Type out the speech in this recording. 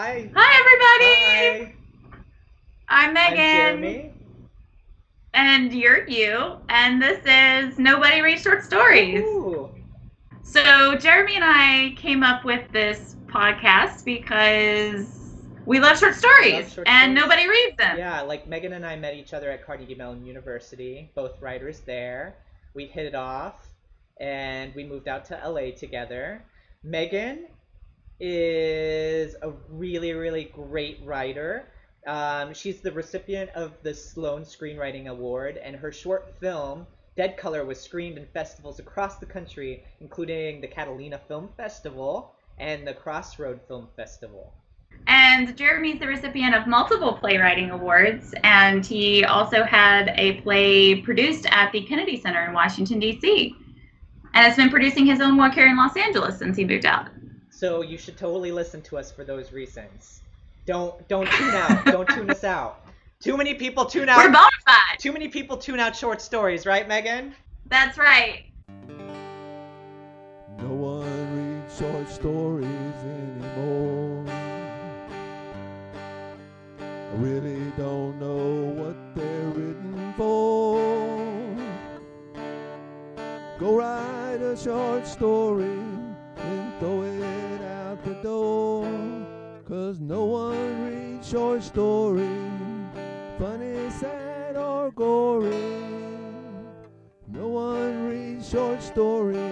Hi. Hi, everybody. Hi. I'm Megan. I'm Jeremy. And you're you. And this is Nobody Reads Short Stories. Ooh. So Jeremy and I came up with this podcast because we love short stories nobody reads them. Yeah, like Megan and I met each other at Carnegie Mellon University, both writers there. We hit it off and we moved out to LA together. Megan is a really, really great writer. She's the recipient of the Sloan Screenwriting Award, and her short film, Dead Color, was screened in festivals across the country, including the Catalina Film Festival and the Crossroad Film Festival. And Jeremy's the recipient of multiple playwriting awards, and he also had a play produced at the Kennedy Center in Washington, D.C., and has been producing his own work here in Los Angeles since he moved out. So you should totally listen to us for those reasons. Don't tune out. Don't tune us out. Too many people tune out. We're bonafide. Too many people tune out short stories, right, Megan? That's right. No one reads short stories anymore. I really don't know what they're written for. Go write a short story and throw it out the door, 'cause no one reads short stories, funny, sad, or gory. No one reads short stories.